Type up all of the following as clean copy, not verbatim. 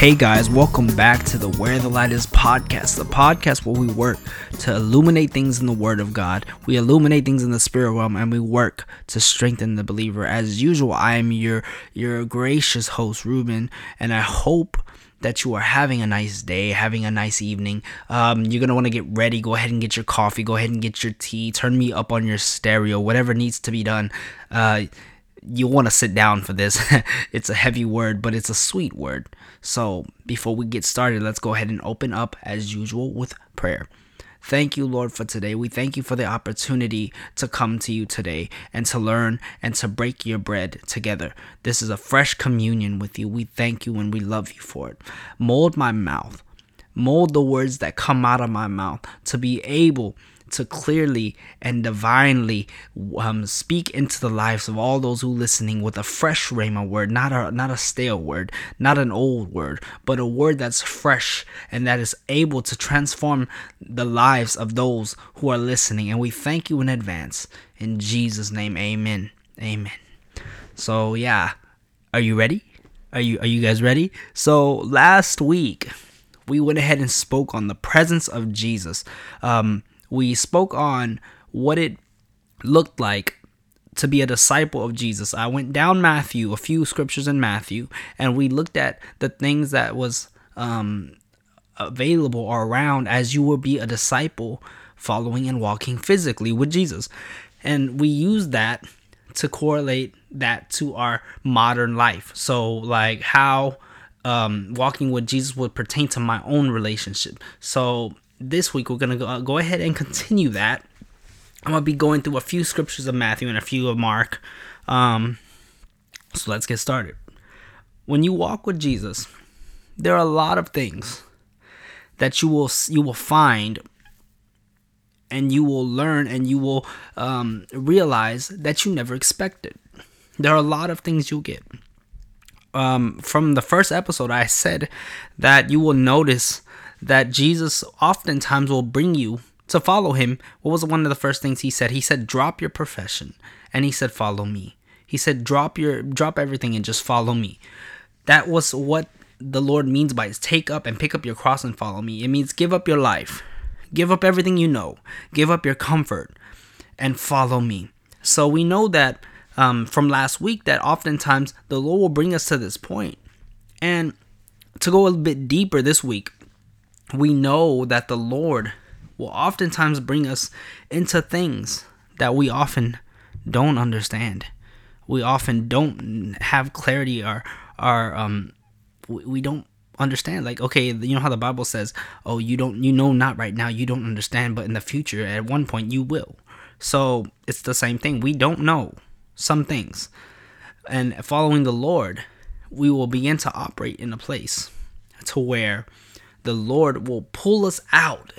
Hey guys, welcome back to the Where the Light Is podcast, the podcast where we work to illuminate things in the Word of God, we illuminate things in the spirit realm, and we work to strengthen the believer. As usual, I am your gracious host, Ruben, and I hope that you are having a nice day, having a nice evening. You're going to want to get ready. Go ahead and get your coffee. Go ahead and get your tea. Turn me up on your stereo, whatever needs to be done. You want to sit down for this. It's a heavy word, but it's a sweet word. So before we get started, let's go ahead and open up as usual with prayer. Thank you, Lord, for today. We thank you for the opportunity to come to you today and to learn and to break your bread together. This is a fresh communion with you. We thank you and we love you for it. Mold my mouth. Mold the words that come out of my mouth to be able to clearly and divinely speak into the lives of all those who are listening with a fresh rhema word, not a stale word, not an old word, but a word that's fresh and that is able to transform the lives of those who are listening. And we thank you in advance. In Jesus' name, amen. Amen. So yeah, are you ready? Are you guys ready? So last week, we went ahead and spoke on the presence of Jesus. We spoke on what it looked like to be a disciple of Jesus. I went down Matthew, a few scriptures in Matthew, and we looked at the things that was available or around as you would be a disciple following and walking physically with Jesus. And we used that to correlate that to our modern life. So like how walking with Jesus would pertain to my own relationship. So this week, we're going to go ahead and continue that. I'm going to be going through a few scriptures of Matthew and a few of Mark. So let's get started. When you walk with Jesus, there are a lot of things that you will find and you will learn and you will realize that you never expected. There are a lot of things you'll get. From the first episode, I said that you will notice that Jesus oftentimes will bring you to follow him. What was one of the first things he said? He said, drop your profession. And he said, follow me. He said, drop everything and just follow me. That was what the Lord means by take up and pick up your cross and follow me. It means give up your life. Give up everything you know. Give up your comfort and follow me. So we know that from last week that oftentimes the Lord will bring us to this point. And to go a bit deeper this week, we know that the Lord will oftentimes bring us into things that we often don't understand. We often don't have clarity we don't understand. Like, okay, you know how the Bible says, oh, not right now, you don't understand, but in the future, at one point you will. So it's the same thing. We don't know some things. And following the Lord, we will begin to operate in a place to where the Lord will pull us out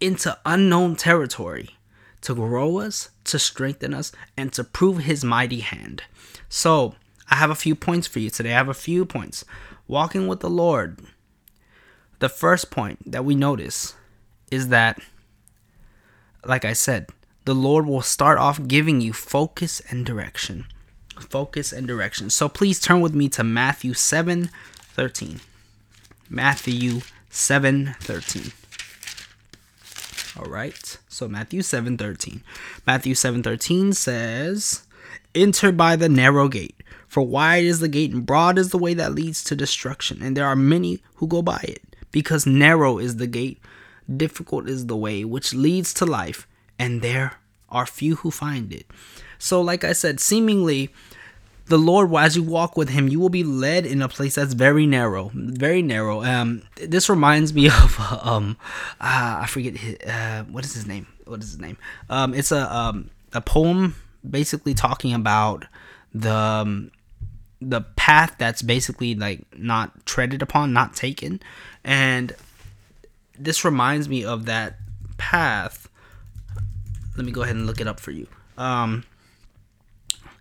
into unknown territory to grow us, to strengthen us, and to prove his mighty hand. So I have a few points for you today. Walking with the Lord. The first point that we notice is that, like I said, the Lord will start off giving you focus and direction. So please turn with me to Matthew 7:13. Matthew 7:13. All right. So Matthew 7:13. Matthew 7:13 says, "Enter by the narrow gate, for wide is the gate and broad is the way that leads to destruction, and there are many who go by it, because narrow is the gate, difficult is the way which leads to life, and there are few who find it." So like I said, seemingly the Lord, as you walk with him, you will be led in a place that's very narrow, very narrow. This reminds me of, I forget, what is his name? It's a poem basically talking about the path that's basically like not treaded upon, not taken. And this reminds me of that path. Let me go ahead and look it up for you.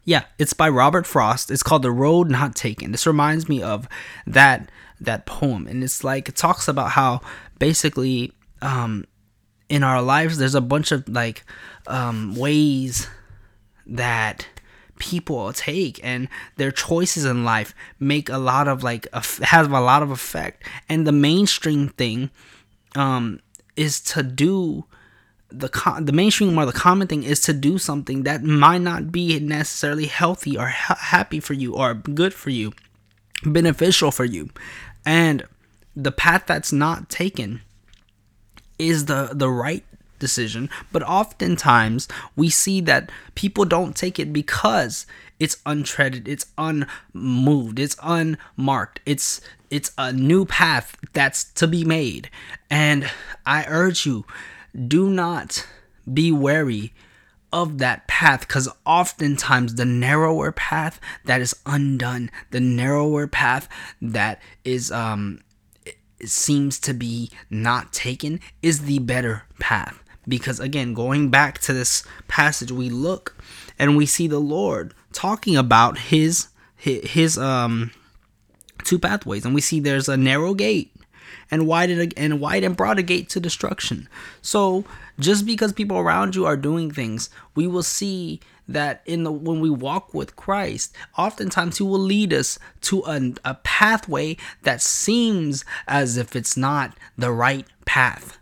Yeah, it's by Robert Frost. It's called The Road Not Taken. This reminds me of that poem. And it's like, it talks about how basically in our lives, there's a bunch of like ways that people take, and their choices in life make a lot of have a lot of effect. And the mainstream thing is to do the mainstream, or the common thing, is to do something that might not be necessarily healthy or happy for you, or good for you, beneficial for you. And the path that's not taken is the right decision. But oftentimes we see that people don't take it because it's untreaded, it's unmoved, it's unmarked, it's a new path that's to be made. And I urge you, do not be wary of that path, because oftentimes the narrower path that is undone, the narrower path that is seems to be not taken, is the better path. Because again, going back to this passage, we look and we see the Lord talking about his two pathways, and we see there's a narrow gate and wide and broad a gate to destruction. So just because people around you are doing things, we will see that when we walk with Christ, oftentimes He will lead us to a pathway that seems as if it's not the right path.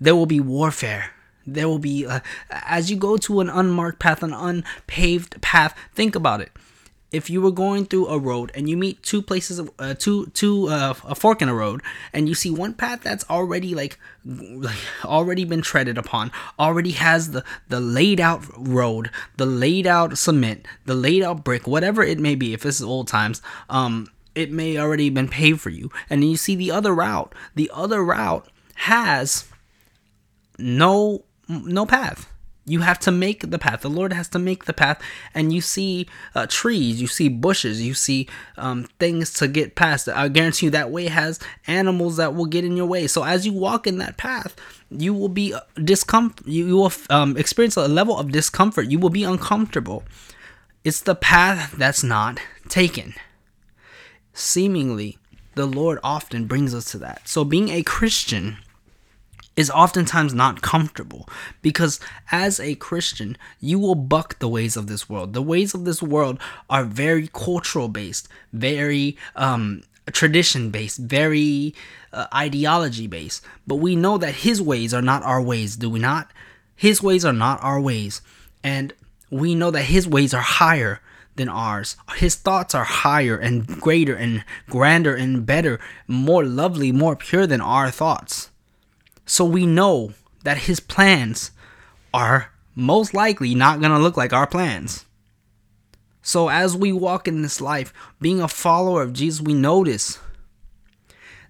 There will be warfare. There will be as you go to an unmarked path, an unpaved path. Think about it. If you were going through a road and you meet two places, a fork in a road, and you see one path that's already already been treaded upon, already has the laid out road, the laid out cement, the laid out brick, whatever it may be. If this is old times, it may already been paved for you. And then you see the other route. The other route has no path. You have to make the path. The Lord has to make the path. And you see trees, you see bushes, you see things to get past. I guarantee you that way has animals that will get in your way. So as you walk in that path, you will be discomfort. You will experience a level of discomfort. You will be uncomfortable. It's the path that's not taken. Seemingly, the Lord often brings us to that. So being a Christian is oftentimes not comfortable, because as a Christian, you will buck the ways of this world. The ways of this world are very cultural based, very tradition based, very ideology based. But we know that His ways are not our ways, do we not? His ways are not our ways. And we know that His ways are higher than ours. His thoughts are higher and greater and grander and better, more lovely, more pure than our thoughts. So we know that His plans are most likely not going to look like our plans. So as we walk in this life, being a follower of Jesus, we notice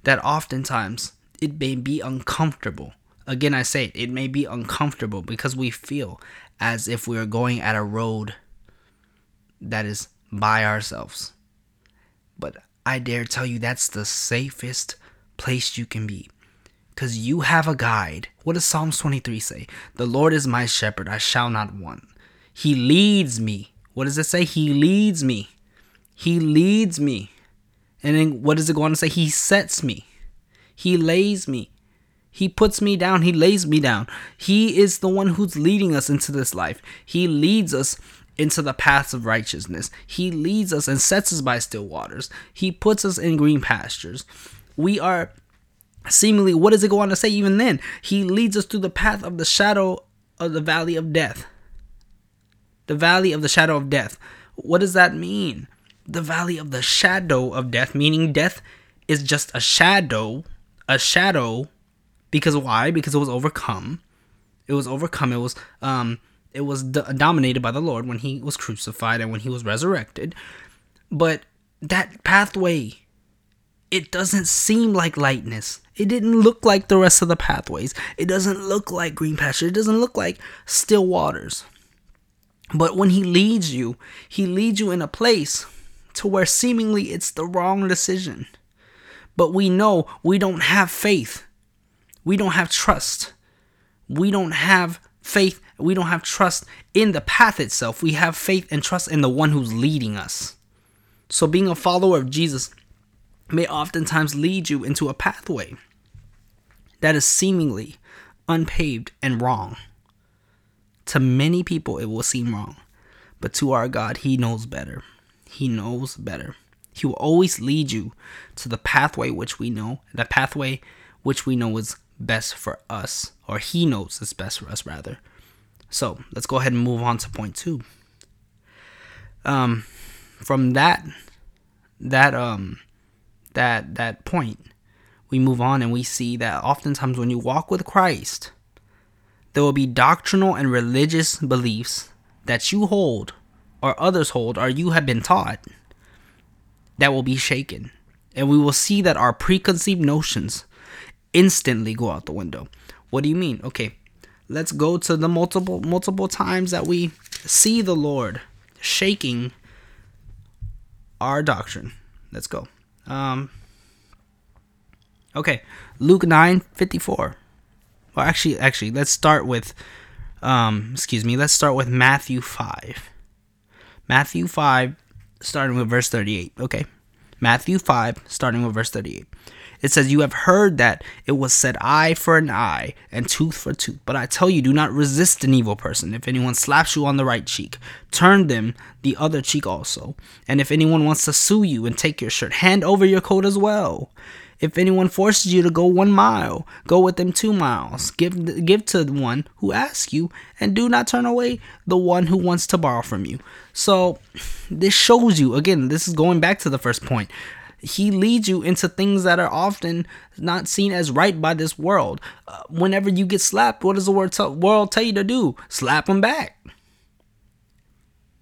that oftentimes it may be uncomfortable. Again, I say it may be uncomfortable because we feel as if we are going at a road that is by ourselves. But I dare tell you, that's the safest place you can be, because you have a guide. What does Psalms 23 say? The Lord is my shepherd, I shall not want. He leads me. What does it say? He leads me. He leads me. And then what does it go on to say? He sets me. He lays me. He puts me down. He lays me down. He is the one who's leading us into this life. He leads us into the paths of righteousness. He leads us and sets us by still waters. He puts us in green pastures. We are... Seemingly, what does it go on to say even then? He leads us through the path of the shadow of the valley of death. The valley of the shadow of death. What does that mean? The valley of the shadow of death, meaning death is just a shadow, because why? Because it was overcome. It was dominated by the Lord when He was crucified and when He was resurrected. But that pathway, it doesn't seem like lightness. It didn't look like the rest of the pathways. It doesn't look like green pasture. It doesn't look like still waters. But when He leads you in a place to where seemingly it's the wrong decision. But we know we don't have faith. We don't have trust. We don't have faith. We don't have trust in the path itself. We have faith and trust in the one who's leading us. So being a follower of Jesus may oftentimes lead you into a pathway that is seemingly unpaved and wrong. To many people, it will seem wrong, But to our God, He knows better. He knows better. He will always lead you to the pathway which we know, the pathway which we know is best for us, or He knows is best for us, rather. So let's go ahead and move on to point two. From that point, we move on and we see that oftentimes when you walk with Christ, there will be doctrinal and religious beliefs that you hold or others hold or you have been taught that will be shaken. And we will see that our preconceived notions instantly go out the window. What do you mean? Okay, let's go to the multiple times that we see the Lord shaking our doctrine. Let's go. Okay, Luke 9:54. Well, actually, let's start with, let's start with Matthew 5. Matthew 5, starting with verse 38. Okay, Matthew 5, starting with verse 38. It says, "You have heard that it was said, eye for an eye and tooth for tooth. But I tell you, do not resist an evil person. If anyone slaps you on the right cheek, turn them the other cheek also. And if anyone wants to sue you and take your shirt, hand over your coat as well. If anyone forces you to go 1 mile, go with them 2 miles. Give to the one who asks you, and do not turn away the one who wants to borrow from you." So this shows you, again, this is going back to the first point. He leads you into things that are often not seen as right by this world. Whenever you get slapped, what does the world tell you to do? Slap them back.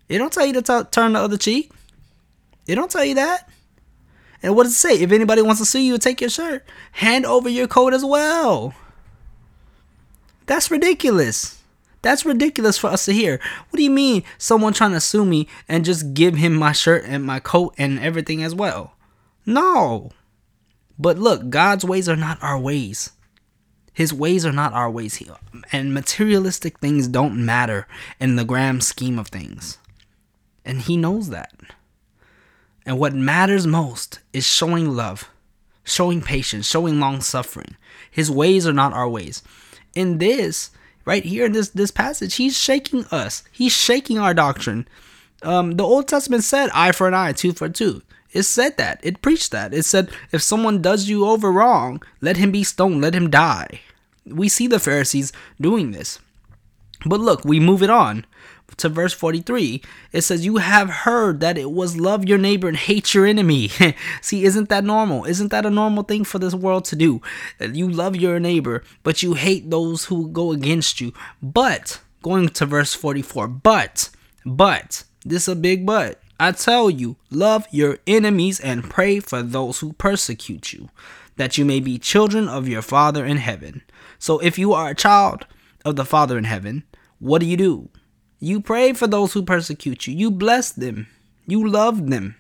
It don't tell you to turn the other cheek. It don't tell you that. And what does it say? If anybody wants to sue you, take your shirt. Hand over your coat as well. That's ridiculous. That's ridiculous for us to hear. What do you mean someone trying to sue me and just give him my shirt and my coat and everything as well? No. But look, God's ways are not our ways. His ways are not our ways. And materialistic things don't matter in the grand scheme of things. And He knows that. And what matters most is showing love, showing patience, showing long-suffering. His ways are not our ways. In this, right here in this passage, He's shaking us. He's shaking our doctrine. The Old Testament said, eye for an eye, tooth for tooth. It said that. It preached that. It said, if someone does you over wrong, let him be stoned, let him die. We see the Pharisees doing this. But look, we move it on to verse 43. It says, "You have heard that it was love your neighbor and hate your enemy." See, isn't that normal? Isn't that a normal thing for this world to do? You love your neighbor, but you hate those who go against you. But, going to verse 44, but, this is a big but. "I tell you, love your enemies and pray for those who persecute you, that you may be children of your Father in heaven." So if you are a child of the Father in heaven, what do? You pray for those who persecute you. You bless them. You love them.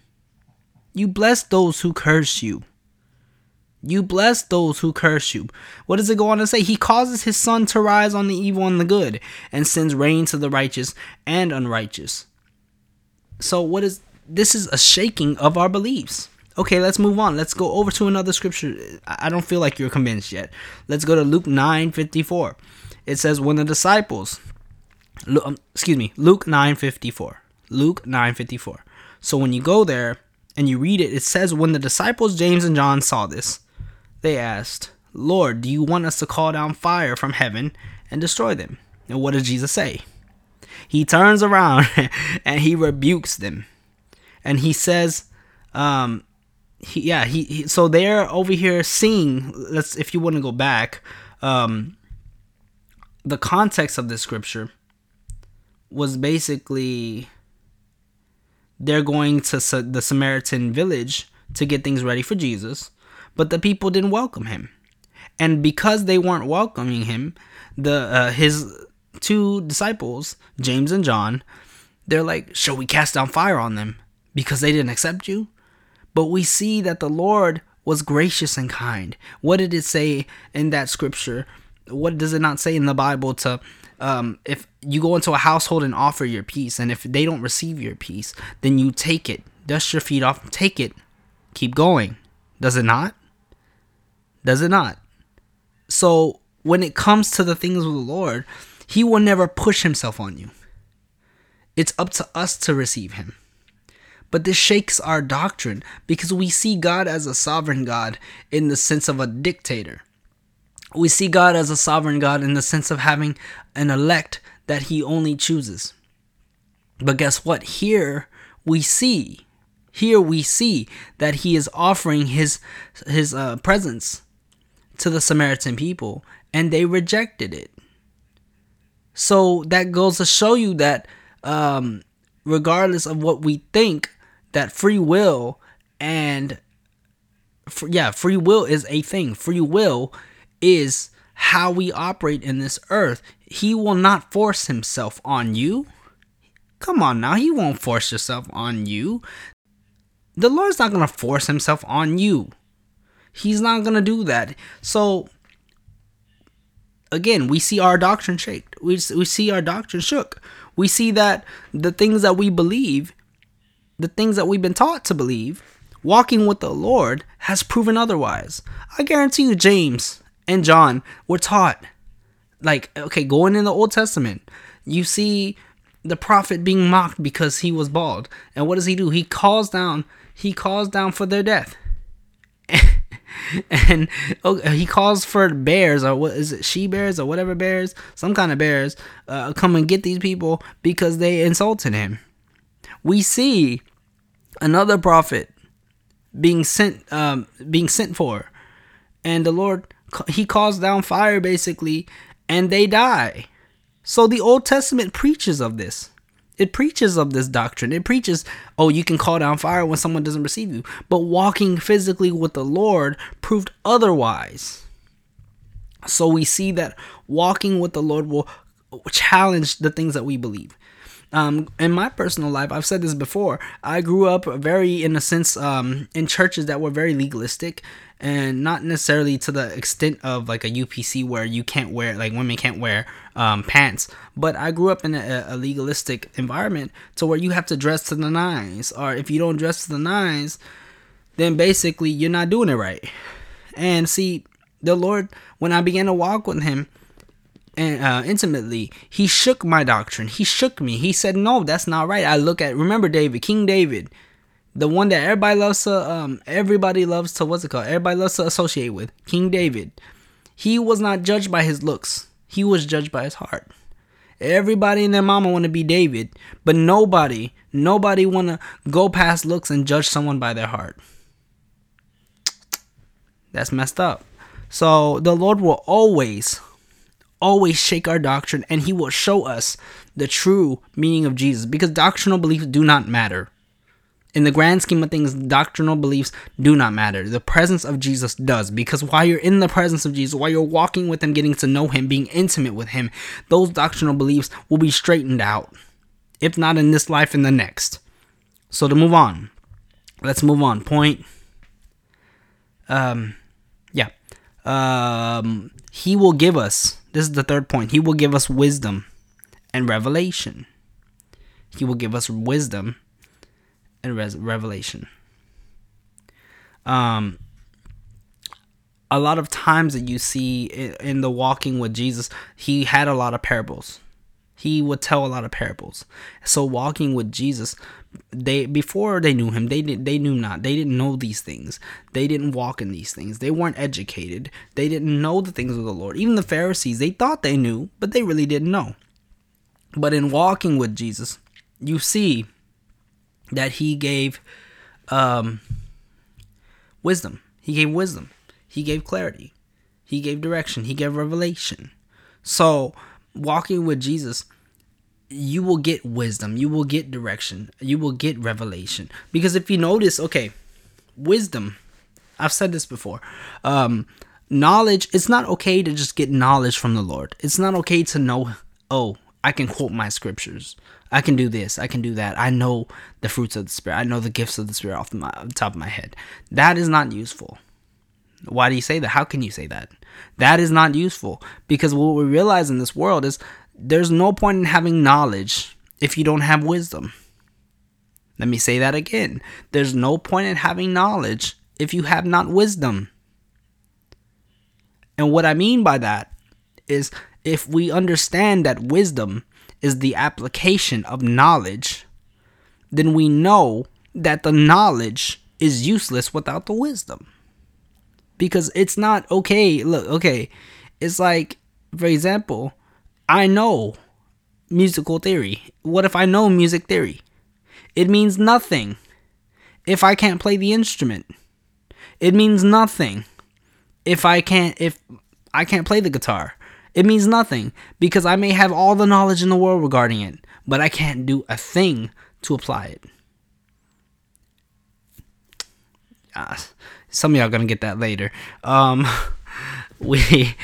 You bless those who curse you. You bless those who curse you. What does it go on to say? "He causes His sun to rise on the evil and the good, and sends rain to the righteous and unrighteous." So this is a shaking of our beliefs. Okay, let's move on. Let's go over to another scripture. I don't feel like you're convinced yet. Let's go to Luke 9:54. It says, when the disciples, Luke 9:54. So when you go there and you read it, it says, when the disciples James and John saw this, they asked, "Lord, do you want us to call down fire from heaven and destroy them?" And what does Jesus say? He turns around and He rebukes them. And He says, so they're over here seeing, if you want to go back, the context of this scripture was basically they're going to the Samaritan village to get things ready for Jesus, but the people didn't welcome Him. And because they weren't welcoming Him, his two disciples, James and John, they're like, "Shall we cast down fire on them because they didn't accept you?" But we see that the Lord was gracious and kind. What did it say in that scripture? What does it not say in the Bible to, if you go into a household and offer your peace, and if they don't receive your peace, then you take it, dust your feet off, take it, keep going. Does it not? Does it not? So when it comes to the things of the Lord, He will never push Himself on you. It's up to us to receive him. But this shakes our doctrine because we see God as a sovereign God in the sense of a dictator. We see God as a sovereign God in the sense of having an elect that he only chooses. But guess what? Here we see that he is offering his presence to the Samaritan people, and they rejected it. So that goes to show you that regardless of what we think, that free will free will is a thing. Free will is how we operate in this earth. He will not force himself on you. Come on now, he won't force yourself on you. The Lord's not going to force himself on you. He's not going to do that. So, again, we see our doctrine shaked. We see our doctrine shook. We see that the things that we believe, the things that we've been taught to believe, walking with the Lord has proven otherwise. I guarantee you James and John were taught, going in the Old Testament, you see the prophet being mocked because he was bald. And what does he do? He calls down for their death. And he calls for bears, or what is it, she bears or whatever bears, some kind of bears, come and get these people because they insulted him. We see another prophet being sent for, and the Lord, he calls down fire basically, and they die. So the Old Testament preaches of this. It preaches of this doctrine. It preaches, you can call down fire when someone doesn't receive you. But walking physically with the Lord proved otherwise. So we see that walking with the Lord will challenge the things that we believe. In my personal life, I've said this before, I grew up in churches that were very legalistic, and not necessarily to the extent of like a UPC where you can't wear, like women can't wear pants. But I grew up in a legalistic environment to where you have to dress to the nines, or if you don't dress to the nines, then basically you're not doing it right. And see, the Lord, when I began to walk with him, and intimately, he shook my doctrine. He shook me. He said, no, that's not right. Remember David, King David, the one that everybody loves to associate with, King David. He was not judged by his looks. He was judged by his heart. Everybody and their mama want to be David, but nobody want to go past looks and judge someone by their heart. That's messed up. So the Lord will always shake our doctrine, and he will show us the true meaning of Jesus, because doctrinal beliefs do not matter. In the grand scheme of things, doctrinal beliefs do not matter. The presence of Jesus does, because while you're in the presence of Jesus, while you're walking with him, getting to know him, being intimate with him, those doctrinal beliefs will be straightened out, if not in this life, in the next. So to move on, let's move on. Point. He will give us, this is the third point, he will give us wisdom and revelation. He will give us wisdom and revelation. A lot of times that you see in the walking with Jesus, he had a lot of parables. He would tell a lot of parables. So walking with Jesus, they didn't know these things. They didn't walk in these things. They weren't educated. They didn't know the things of the Lord. Even the Pharisees, they thought they knew, but they really didn't know. But in walking with Jesus, you see that he gave wisdom. He gave wisdom. He gave clarity. He gave direction. He gave revelation. So walking with Jesus, you will get wisdom, you will get direction, you will get revelation. Because if you notice, wisdom, I've said this before, knowledge, it's not okay to just get knowledge from the Lord. It's not okay to know, I can quote my scriptures, I can do this, I can do that, I know the fruits of the Spirit, I know the gifts of the Spirit off the top of my head. That is not useful. Why do you say that? How can you say that? That is not useful, because what we realize in this world is there's no point in having knowledge if you don't have wisdom. Let me say that again. There's no point in having knowledge if you have not wisdom. And what I mean by that is if we understand that wisdom is the application of knowledge, then we know that the knowledge is useless without the wisdom. Because it's not okay. Look, okay. It's like, for example, I know musical theory. What if I know music theory? It means nothing if I can't play the instrument. It means nothing if I can't play the guitar. It means nothing because I may have all the knowledge in the world regarding it, but I can't do a thing to apply it. Some of y'all gonna get that later. We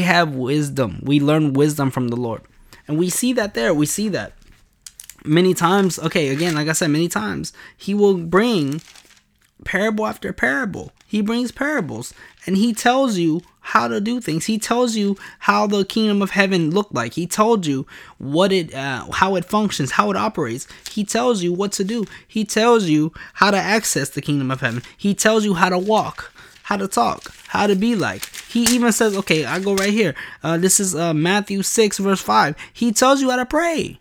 have wisdom. We learn wisdom from the Lord. And we see that there. We see that many times. Okay, again, like I said, many times he will bring parable after parable. He brings parables and he tells you how to do things. He tells you how the kingdom of heaven looked like. He told you what it, how it functions, how it operates. He tells you what to do. He tells you how to access the kingdom of heaven. He tells you how to walk, how to talk, how to be like. He even says, okay, I go right here. This is Matthew 6 verse 5. He tells you how to pray.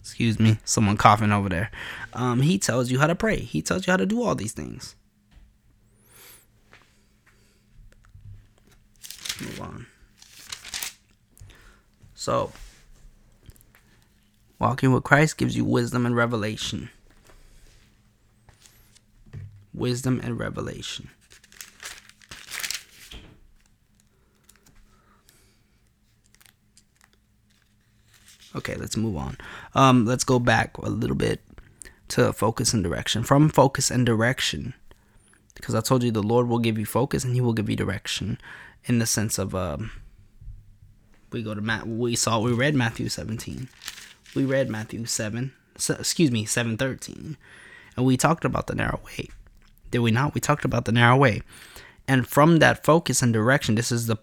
Excuse me, someone coughing over there. He tells you how to pray. He tells you how to do all these things. Move on. So, walking with Christ gives you wisdom and revelation. Wisdom and revelation. Okay, let's move on. Let's go back a little bit to focus and direction. From focus and direction, because I told you the Lord will give you focus and he will give you direction in the sense of we read Matthew 17. We read Matthew 7:13. And we talked about the narrow way. Did we not? We talked about the narrow way. And from that focus and direction, this is I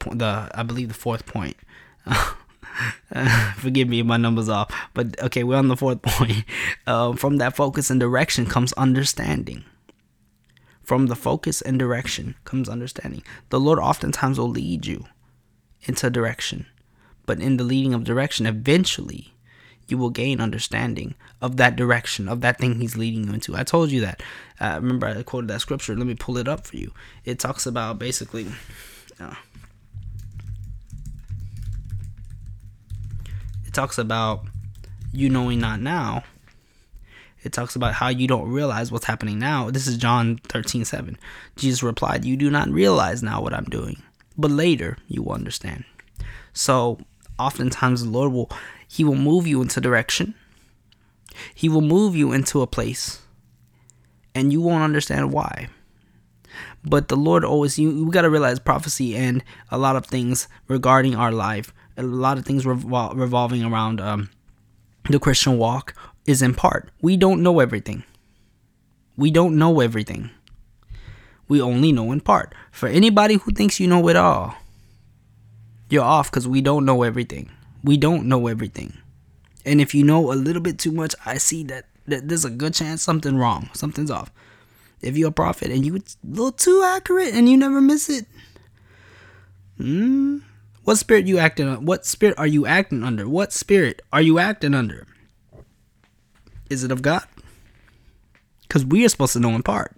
believe the fourth point. Forgive me if my number's off, but okay, we're on the fourth point. From that focus and direction comes understanding. From the focus and direction comes understanding. The Lord oftentimes will lead you into direction, but in the leading of direction, eventually you will gain understanding of that direction, of that thing he's leading you into. I told you that. Remember I quoted that scripture. Let me pull it up for you. It talks about basically... It talks about you knowing not now. It talks about how you don't realize what's happening now. This is John 13:7. Jesus replied, "You do not realize now what I'm doing, but later you will understand." So oftentimes the Lord will move you into direction. He will move you into a place and you won't understand why. But the Lord always, you got to realize prophecy and a lot of things regarding our life. A lot of things revolving around the Christian walk is in part. We don't know everything. We don't know everything. We only know in part. For anybody who thinks you know it all, you're off, because we don't know everything. We don't know everything. And if you know a little bit too much, I see that there's a good chance something's wrong. Something's off. If you're a prophet and you're a little too accurate and you never miss it, what spirit you acting on? What spirit are you acting under? What spirit are you acting under? Is it of God? Because we are supposed to know in part.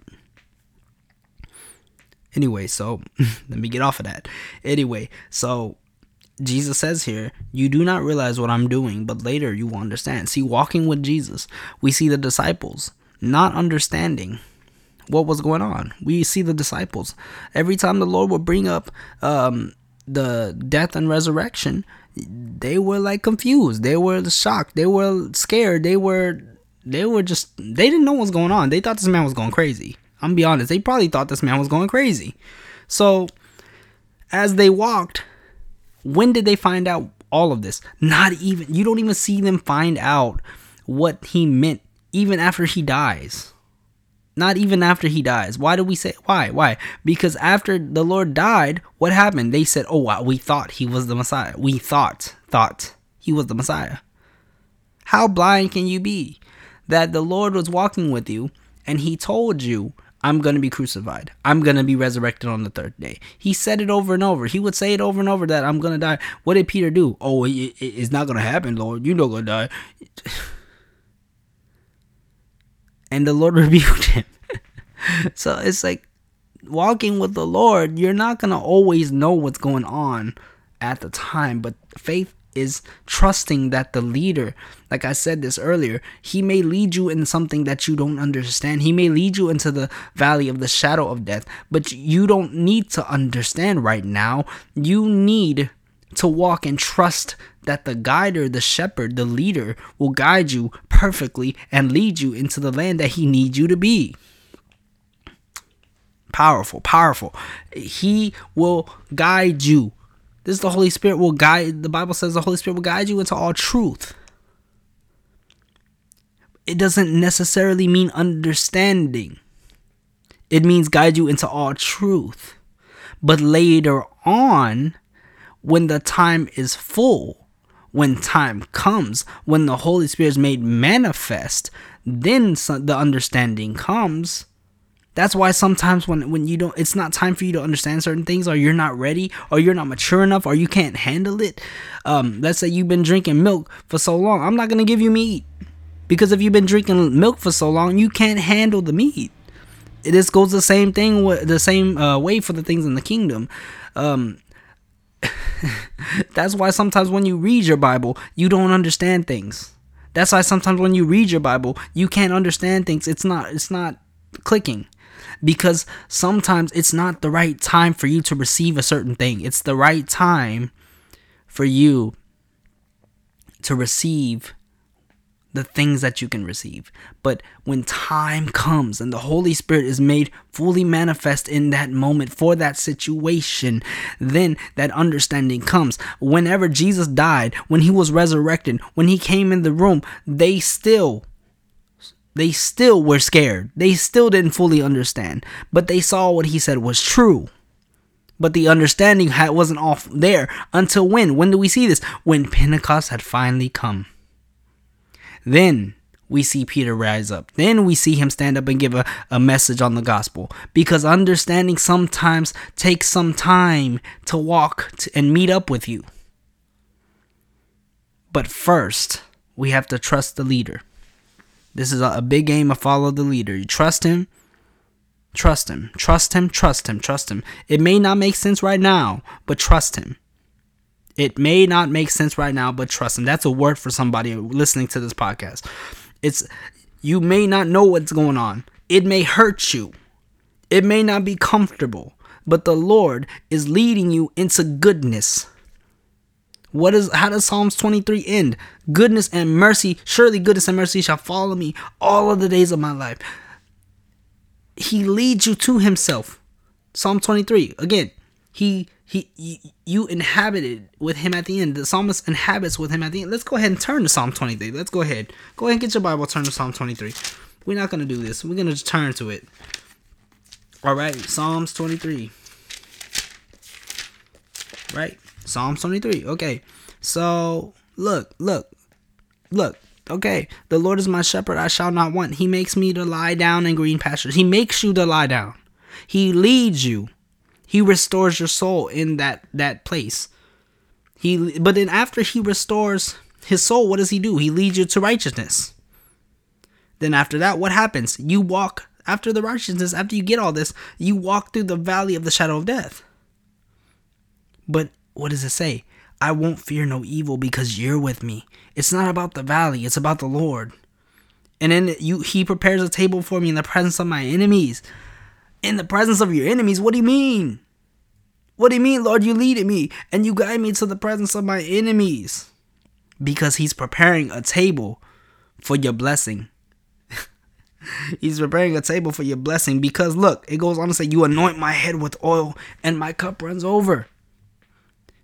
Anyway, so let me get off of that. Anyway, so Jesus says here, you do not realize what I'm doing, but later you will understand. See, walking with Jesus, we see the disciples not understanding what was going on. We see the disciples. Every time the Lord would bring up the death and resurrection, they were like confused. They were shocked. They were scared. They didn't know what was going on. They thought this man was going crazy. I'm gonna be honest. They probably thought this man was going crazy. So as they walked, when did they find out all of this? Not even, you don't even see them find out what he meant even after he dies. Not even after he dies. Why do we say, why? Because after the Lord died, what happened? They said, oh, wow, we thought he was the Messiah. We thought he was the Messiah. How blind can you be that the Lord was walking with you and he told you, I'm going to be crucified. I'm going to be resurrected on the third day. He said it over and over. He would say it over and over that I'm going to die. What did Peter do? Oh, it's not going to happen, Lord. You're not going to die. And the Lord rebuked him. So it's like walking with the Lord, you're not going to always know what's going on at the time. But faith is trusting that the leader, like I said this earlier, he may lead you in something that you don't understand. He may lead you into the valley of the shadow of death, but you don't need to understand right now. You need to walk and trust that the guider, the shepherd, the leader will guide you perfectly and lead you into the land that he needs you to be. Powerful, powerful. He will guide you. This is the Holy Spirit will guide. The Bible says the Holy Spirit will guide you into all truth. It doesn't necessarily mean understanding. It means guide you into all truth. But later on, when the time is full, when time comes, when the Holy Spirit is made manifest, then the understanding comes. That's why sometimes when you don't, it's not time for you to understand certain things, or you're not ready, or you're not mature enough, or you can't handle it. Let's say you've been drinking milk for so long. I'm not going to give you meat, because if you've been drinking milk for so long, you can't handle the meat. This goes the same thing, the same way for the things in the kingdom. That's why sometimes when you read your Bible, you don't understand things. That's why sometimes when you read your Bible, you can't understand things. It's not clicking. Because sometimes it's not the right time for you to receive a certain thing. It's the right time for you to receive the things that you can receive. But when time comes and the Holy Spirit is made fully manifest in that moment for that situation, then that understanding comes. Whenever Jesus died, when he was resurrected, when he came in the room, they still were scared. They still didn't fully understand. But they saw what he said was true. But the understanding wasn't off there. Until when? When do we see this? When Pentecost had finally come. Then we see Peter rise up. Then we see him stand up and give a message on the gospel. Because understanding sometimes takes some time to walk and meet up with you. But first, we have to trust the leader. This is a big game of follow the leader. You trust him, trust him, trust him, trust him, trust him. It may not make sense right now, but trust him. It may not make sense right now, but trust him. That's a word for somebody listening to this podcast. You may not know what's going on. It may hurt you. It may not be comfortable, but the Lord is leading you into goodness. How does Psalms 23 end? Goodness and mercy, surely goodness and mercy shall follow me all of the days of my life. He leads you to himself. Psalm 23, again, you inhabited with him at the end. The psalmist inhabits with him at the end. Let's go ahead and turn to Psalm 23. Let's go ahead. Go ahead and get your Bible, turn to Psalm 23. We're not going to do this. We're going to just turn to it. All right, Psalms 23. Right? Psalms 23. Okay. So, look. Okay. The Lord is my shepherd. I shall not want. He makes me to lie down in green pastures. He makes you to lie down. He leads you. He restores your soul in that place. But then after he restores his soul, what does he do? He leads you to righteousness. Then after that, what happens? You walk after the righteousness. After you get all this, you walk through the valley of the shadow of death. But what does it say? I won't fear no evil because you're with me. It's not about the valley. It's about the Lord. And then he prepares a table for me in the presence of my enemies. In the presence of your enemies? What do you mean? What do you mean, Lord? You leaded me and you guide me to the presence of my enemies. Because he's preparing a table for your blessing. He's preparing a table for your blessing. Because look, it goes on to say, you anoint my head with oil and my cup runs over.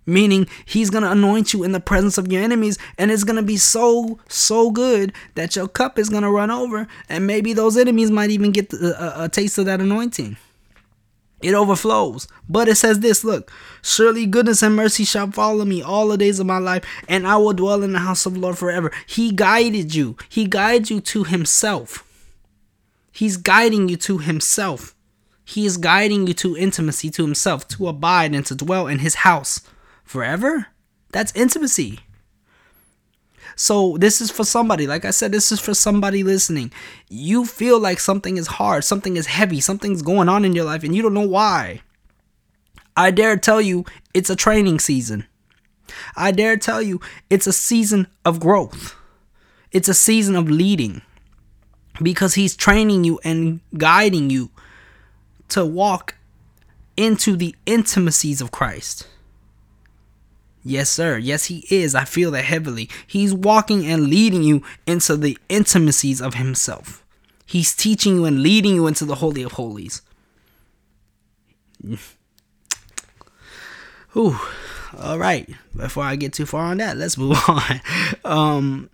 Meaning, he's going to anoint you in the presence of your enemies, and it's going to be so, so good that your cup is going to run over, and maybe those enemies might even get a taste of that anointing. It overflows. But it says this, look, surely goodness and mercy shall follow me all the days of my life, and I will dwell in the house of the Lord forever. He guided you. He guides you to himself. He's guiding you to himself. He is guiding you to intimacy, to himself, to abide and to dwell in his house forever. That's intimacy. So this is for somebody. Like I said, this is for somebody listening. You feel like something is hard, something is heavy, something's going on in your life, and you don't know why. I dare tell you, it's a training season. I dare tell you, it's a season of growth. It's a season of leading, because he's training you and guiding you to walk into the intimacies of Christ. Yes, sir. Yes, he is. I feel that heavily. He's walking and leading you into the intimacies of himself. He's teaching you and leading you into the Holy of Holies. Ooh. All right. Before I get too far on that, let's move on.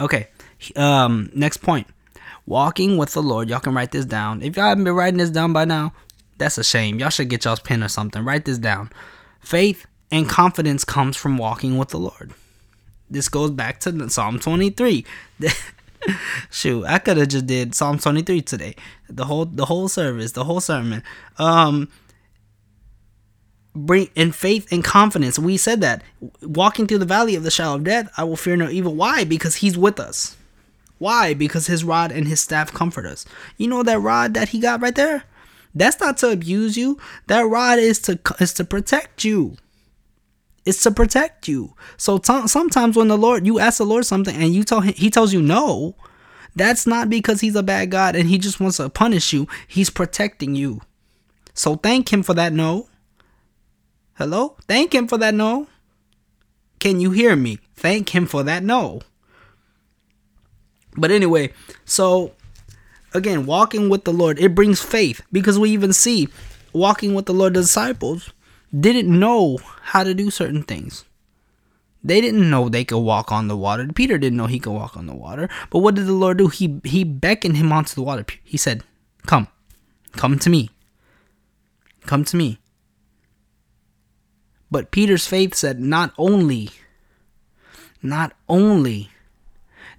Okay. Next point. Walking with the Lord. Y'all can write this down. If y'all haven't been writing this down by now, that's a shame. Y'all should get y'all's pen or something. Write this down. Faith and confidence comes from walking with the Lord. This goes back to Psalm 23. Shoot, I could have just did Psalm 23 today. The whole service, the whole sermon. Bring in faith and confidence. We said that. Walking through the valley of the shadow of death, I will fear no evil. Why? Because he's with us. Why? Because his rod and his staff comfort us. You know that rod that he got right there? That's not to abuse you. That rod is to protect you. It's to protect you. So sometimes when you ask the Lord something and he tells you no, that's not because he's a bad God and he just wants to punish you. He's protecting you. So thank him for that no. Hello? Thank him for that no. Can you hear me? Thank him for that no. But anyway, so again, walking with the Lord, it brings faith, because we even see walking with the Lord, the disciples didn't know how to do certain things. They didn't know they could walk on the water. Peter didn't know he could walk on the water. But what did the Lord do? He beckoned him onto the water. He said, come to me. Come to me. But Peter's faith said, not only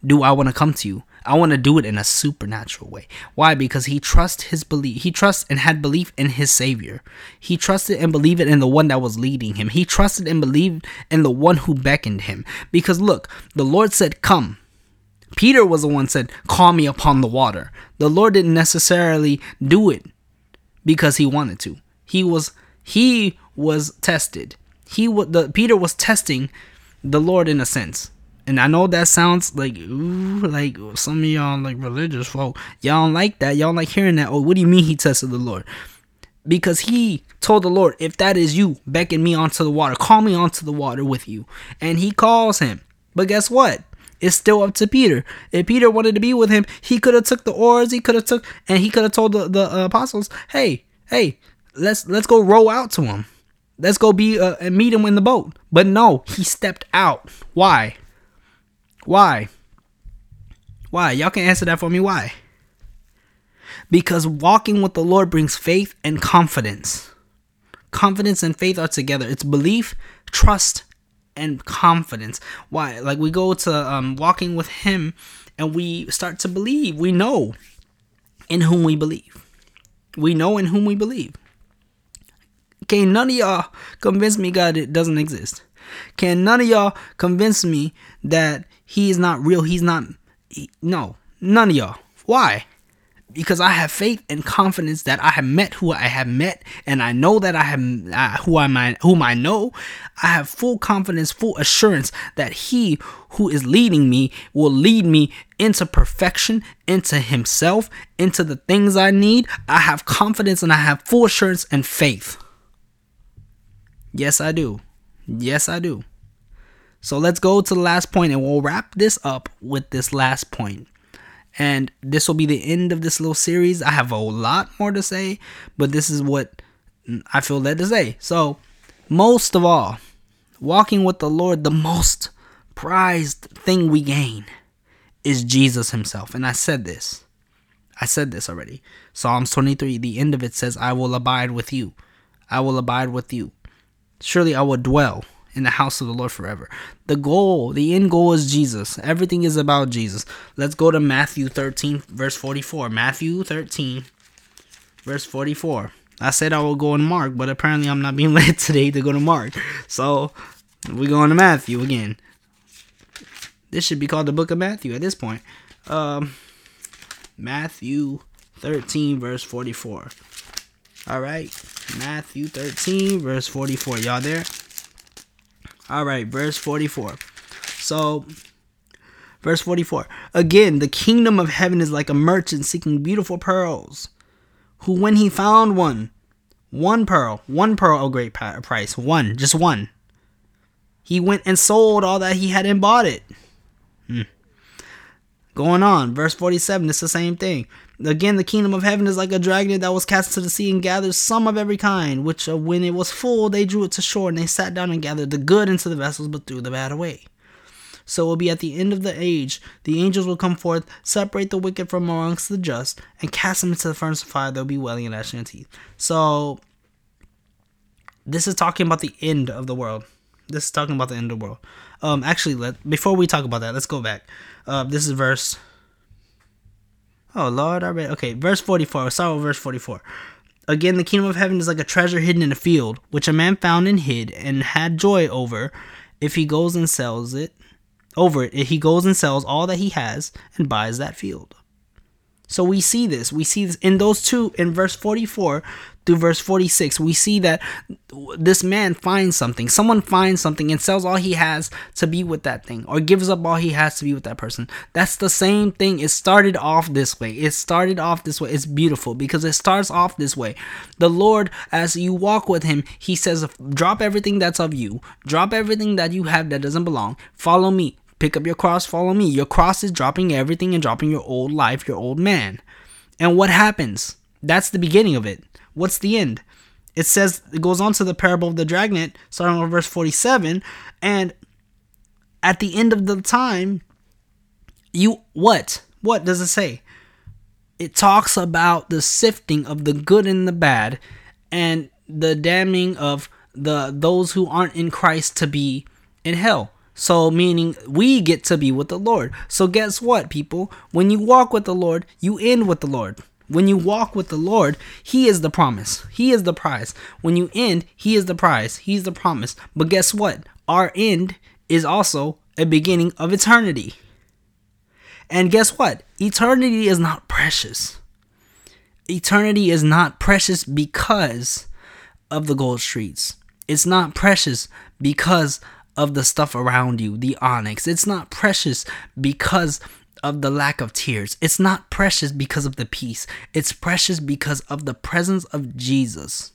do I want to come to you, I want to do it in a supernatural way. Why? Because he trusts his belief. He trusts and had belief in his Savior. He trusted and believed in the one that was leading him. He trusted and believed in the one who beckoned him. Because look, the Lord said, come. Peter was the one said, call me upon the water. The Lord didn't necessarily do it because he wanted to. He was tested. Peter was testing the Lord in a sense. And I know that sounds like, ooh, like some of y'all like religious folk. Y'all don't like that. Y'all don't like hearing that. Oh, what do you mean he tested the Lord? Because he told the Lord, if that is you, beckon me onto the water. Call me onto the water with you. And he calls him. But guess what? It's still up to Peter. If Peter wanted to be with him, he could have took the oars. He could have told the apostles, hey, let's go row out to him. Let's go and meet him in the boat. But no, he stepped out. Why? Why? Y'all can answer that for me. Why? Because walking with the Lord brings faith and confidence. Confidence and faith are together. It's belief, trust, and confidence. Why? Like we go to walking with him and we start to believe. We know in whom we believe. Can none of y'all convince me God it doesn't exist? Can none of y'all convince me that he is not real? No, none of y'all. Why? Because I have faith and confidence that I have met who I have met, and I know that I have whom I know. I have full confidence, full assurance that he who is leading me will lead me into perfection, into himself, into the things I need. I have confidence and I have full assurance and faith. Yes, I do. So let's go to the last point, and we'll wrap this up with this last point. And this will be the end of this little series. I have a lot more to say, but this is what I feel led to say. So most of all, walking with the Lord, the most prized thing we gain is Jesus himself. And I said this already. Psalms 23, the end of it says, I will abide with you. Surely I will dwell in the house of the Lord forever. The goal, the end goal is Jesus. Everything is about Jesus. Let's go to Matthew 13, verse 44. Matthew 13, verse 44. I said I will go in Mark, but apparently I'm not being led today to go to Mark. So we're going to Matthew again. This should be called the book of Matthew at this point. Matthew 13, verse 44. All right. Matthew 13, verse 44. Y'all there? All right. Verse 44. So, verse 44. Again, the kingdom of heaven is like a merchant seeking beautiful pearls, who when he found one pearl of great price, just one, he went and sold all that he had and bought it. Going on, verse 47, it's the same thing. Again, the kingdom of heaven is like a dragon that was cast into the sea and gathered some of every kind, which when it was full, they drew it to shore and they sat down and gathered the good into the vessels, but threw the bad away. So it will be at the end of the age, the angels will come forth, separate the wicked from amongst the just, and cast them into the furnace of fire. There will be wailing and gnashing of teeth. So this is talking about the end of the world. This is talking about the end of the world. Actually, before we talk about that, let's go back. This is verse. Oh Lord, I read. Okay, verse 44. I'll start with verse 44. Again, the kingdom of heaven is like a treasure hidden in a field, which a man found and hid, and had joy over. He goes and sells all that he has and buys that field. So we see this. We see this in those two, in verse 44 through verse 46. We see that this man finds something. Someone finds something and sells all he has to be with that thing, or gives up all he has to be with that person. That's the same thing. It started off this way. It's beautiful because it starts off this way. The Lord, as you walk with him, he says, drop everything that's of you. Drop everything that you have that doesn't belong. Follow me. Pick up your cross, follow me. Your cross is dropping everything and dropping your old life, your old man. And what happens? That's the beginning of it. What's the end? It says, it goes on to the parable of the dragnet, starting with verse 47. And at the end of the time, What does it say? It talks about the sifting of the good and the bad, and the damning of those who aren't in Christ to be in hell. So meaning we get to be with the Lord. So guess what, people? When you walk with the Lord, you end with the Lord. When you walk with the Lord, he is the promise. He is the prize. When you end, he is the prize. He's the promise. But guess what? Our end is also a beginning of eternity. And guess what? Eternity is not precious. Eternity is not precious because of the gold streets. It's not precious because of the stuff around you, the onyx. It's not precious because of the lack of tears. It's not precious because of the peace. It's precious because of the presence of Jesus.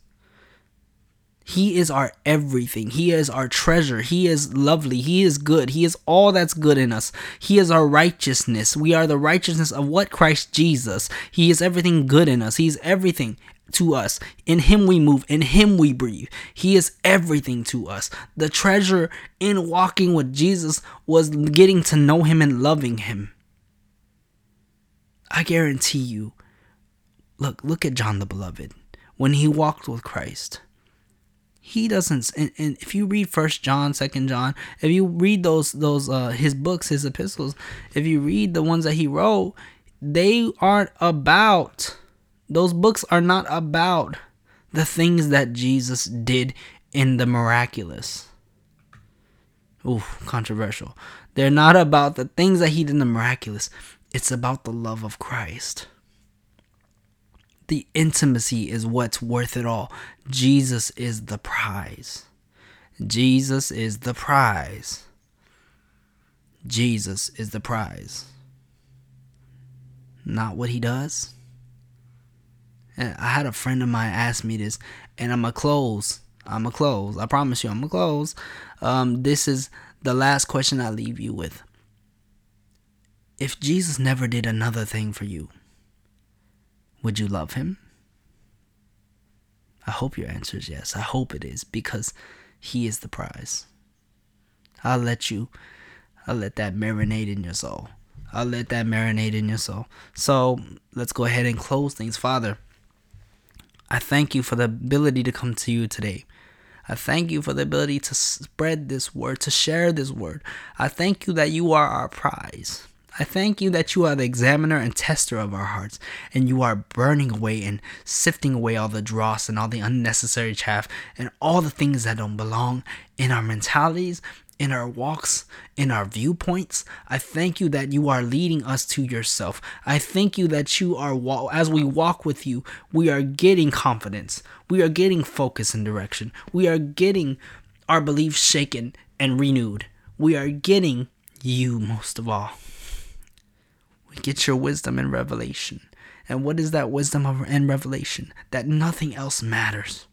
He is our everything. He is our treasure. He is lovely. He is good. He is all that's good in us. He is our righteousness. We are the righteousness of what? Christ Jesus. He is everything good in us. He is everything to us. In him we move. In him we breathe. He is everything to us. The treasure in walking with Jesus was getting to know him and loving him. I guarantee you, look at John the Beloved. When he walked with Christ, he doesn't, and if you read 1 John, 2 John, if you read those his books, his epistles, if you read the ones that he wrote, those books are not about the things that Jesus did in the miraculous. Ooh, controversial. They're not about the things that he did in the miraculous. It's about the love of Christ. The intimacy is what's worth it all. Jesus is the prize. Jesus is the prize. Jesus is the prize. Not what he does. And I had a friend of mine ask me this, and I'm going to close. I promise you, I'm going to close. This is the last question I leave you with. If Jesus never did another thing for you, would you love him? I hope your answer is yes. I hope it is, because he is the prize. I'll let that marinate in your soul. So let's go ahead and close things. Father, I thank you for the ability to come to you today. I thank you for the ability to spread this word, to share this word. I thank you that you are our prize. I thank you that you are the examiner and tester of our hearts, and you are burning away and sifting away all the dross and all the unnecessary chaff and all the things that don't belong in our mentalities, in our walks, in our viewpoints. I thank you that you are leading us to yourself. I thank you that you are, as we walk with you, we are getting confidence. We are getting focus and direction. We are getting our beliefs shaken and renewed. We are getting you most of all. We get your wisdom and revelation. And what is that wisdom and revelation? That nothing else matters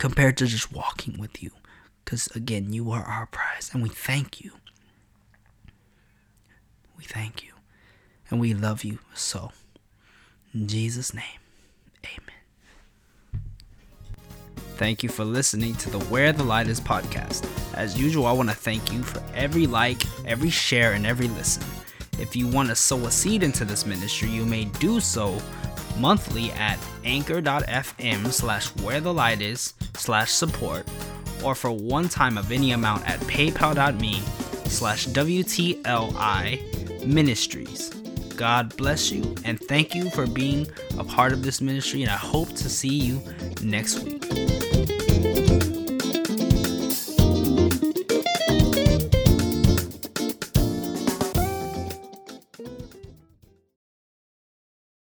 compared to just walking with you. Because again, you are our prize. And we thank you. We thank you. And we love you so. In Jesus' name, amen. Thank you for listening to the Where the Light Is podcast. As usual, I want to thank you for every like, every share, and every listen. If you want to sow a seed into this ministry, you may do so monthly at anchor.fm/wherethelightis/support, or for one time of any amount at paypal.me/WTLI Ministries. God bless you, and thank you for being a part of this ministry, and I hope to see you next week.